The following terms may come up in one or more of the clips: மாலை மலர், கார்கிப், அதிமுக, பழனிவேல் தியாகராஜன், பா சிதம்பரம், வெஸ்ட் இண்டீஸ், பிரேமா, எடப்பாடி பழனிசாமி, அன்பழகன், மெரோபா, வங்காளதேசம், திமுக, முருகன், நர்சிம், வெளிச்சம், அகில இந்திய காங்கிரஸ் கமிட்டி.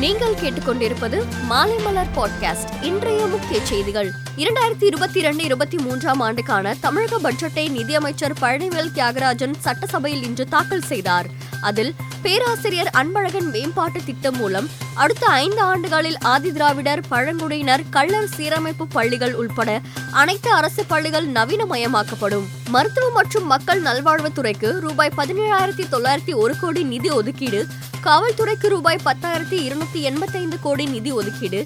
நீங்கள் கேட்டுக்கொண்டிருப்பது மாலை மலர் பாட்காஸ்ட். இன்றைய முக்கிய செய்திகள். 2022-23 ஆண்டுக்கான தமிழக பட்ஜெட்டை நிதியமைச்சர் பழனிவேல் தியாகராஜன் சட்டசபையில் இன்று தாக்கல் செய்தார். அதில் பேராசிரியர் அன்பழகன் மேம்பாட்டு திட்டம் மூலம் அடுத்த 5 ஆண்டுகளில் ஆதிதிராவிடர், பழங்குடியினர், கள்ளர் சீரமைப்பு பள்ளிகள் உட்பட அனைத்து அரசு பள்ளிகள் நவீனமயமாக்கப்படும். மருத்துவம் மற்றும் மக்கள் நல்வாழ்வுத்துறைக்கு ரூபாய் 17,901 கோடி நிதி ஒதுக்கீடு, காவல்துறைக்கு ரூபாய் 10,285 கோடி நிதி ஒதுக்கீடு,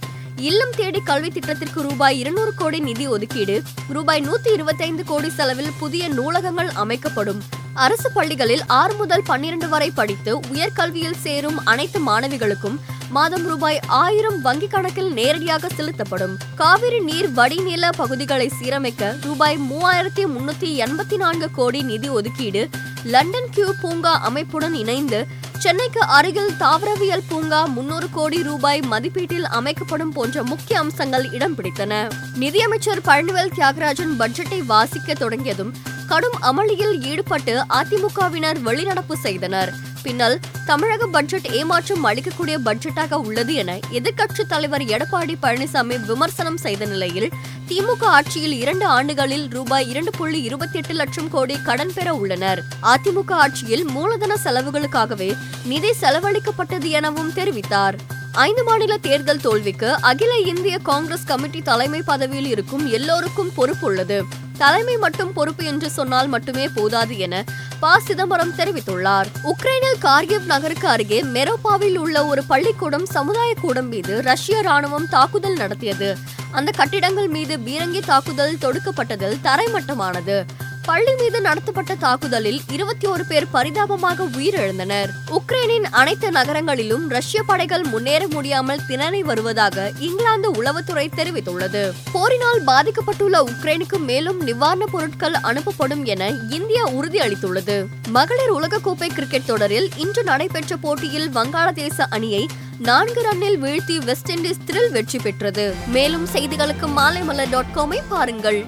இல்லம் தேடி கல்வி திட்டத்திற்கு ரூபாய் 200 கோடி நிதி ஒதுக்கீடு, ரூபாய் 125 கோடி செலவில் புதிய நூலகங்கள் அமைக்கப்படும். அரசு பள்ளிகளில் 6 முதல் 12 வரை படித்து உயர்கல்வியில் சேரும் அனைத்து மாணவிகளுக்கும் மாதம் ரூபாய் 1000 வங்கிக் கணக்கில் நேரடியாக செலுத்தப்படும். காவிரி நீர் வடிநில பகுதிகளை சீரமைக்க ரூபாய் 3,384 கோடி நிதி ஒதுக்கீடு. லண்டன் கியூ பூங்கா அமைப்புடன் இணைந்து சென்னைக்கு அருகில் தாவரவியல் பூங்கா 300 கோடி ரூபாய் மதிப்பீட்டில் அமைக்கப்படும் போன்ற முக்கிய அம்சங்கள் இடம் பிடித்தன. நிதியமைச்சர் பழனிவேல் தியாகராஜன் பட்ஜெட்டை வாசிக்க தொடங்கியதும் கடும் அமளியில் ஈடுபட்டு அதிமுகவினர் வெளிநடப்பு செய்தனர். பின்னர் தமிழக பட்ஜெட் ஏமாற்றம் அளிக்கக்கூடிய பட்ஜெட்டாக உள்ளது என எதிர்க்கட்சி தலைவர் எடப்பாடி பழனிசாமி விமர்சனம் செய்த நிலையில், திமுக ஆட்சியில் 2 ஆண்டுகளில் ரூபாய் 2.28 லட்சம் கோடி கடன் பெற உள்ளனர். அதிமுக ஆட்சியில் மூலதன செலவுகளுக்காகவே நிதி செலவழிக்கப்பட்டது எனவும் தெரிவித்தார். 5 மாநில தேர்தல் தோல்விக்கு அகில இந்திய காங்கிரஸ் கமிட்டி தலைமை பதவியில் இருக்கும் எல்லோருக்கும் பொறுப்புள்ளது. தலைமை மட்டும் பொறுப்பு என்று சொன்னால் மட்டுமே போதாது என பா சிதம்பரம் தெரிவித்துள்ளார். உக்ரைனில் கார்கிப் நகருக்கு அருகே மெரோபாவில் உள்ள ஒரு பள்ளிக்கூடம், சமுதாய கூடம் மீது ரஷ்ய ராணுவம் தாக்குதல் நடத்தியது. அந்த கட்டிடங்கள் மீது பீரங்கி தாக்குதல் தொடுக்கப்பட்டதில் தரைமட்டமானது. பள்ளி மீது நடத்தப்பட்ட தாக்குதலில் 21 பேர் பரிதாபமாக உயிரிழந்தனர். உக்ரைனின் அனைத்து நகரங்களிலும் ரஷ்ய படைகள் முன்னேற முடியாமல் திணறி வருவதாக இங்கிலாந்து உளவுத்துறை தெரிவித்துள்ளது. போரினால் பாதிக்கப்பட்டுள்ள உக்ரைனுக்கு மேலும் நிவாரணப் பொருட்கள் அனுப்பப்படும் என இந்தியா உறுதியளித்துள்ளது. மகளிர் உலகக்கோப்பை கிரிக்கெட் தொடரில் இன்று நடைபெற்ற போட்டியில் வங்காளதேச அணியை 4 ரன்னில் வீழ்த்தி வெஸ்ட் இண்டீஸ் திரில் வெற்றி பெற்றது. மேலும் செய்திகளுக்கு மாலைமலர்.com-ஐ பாருங்கள்.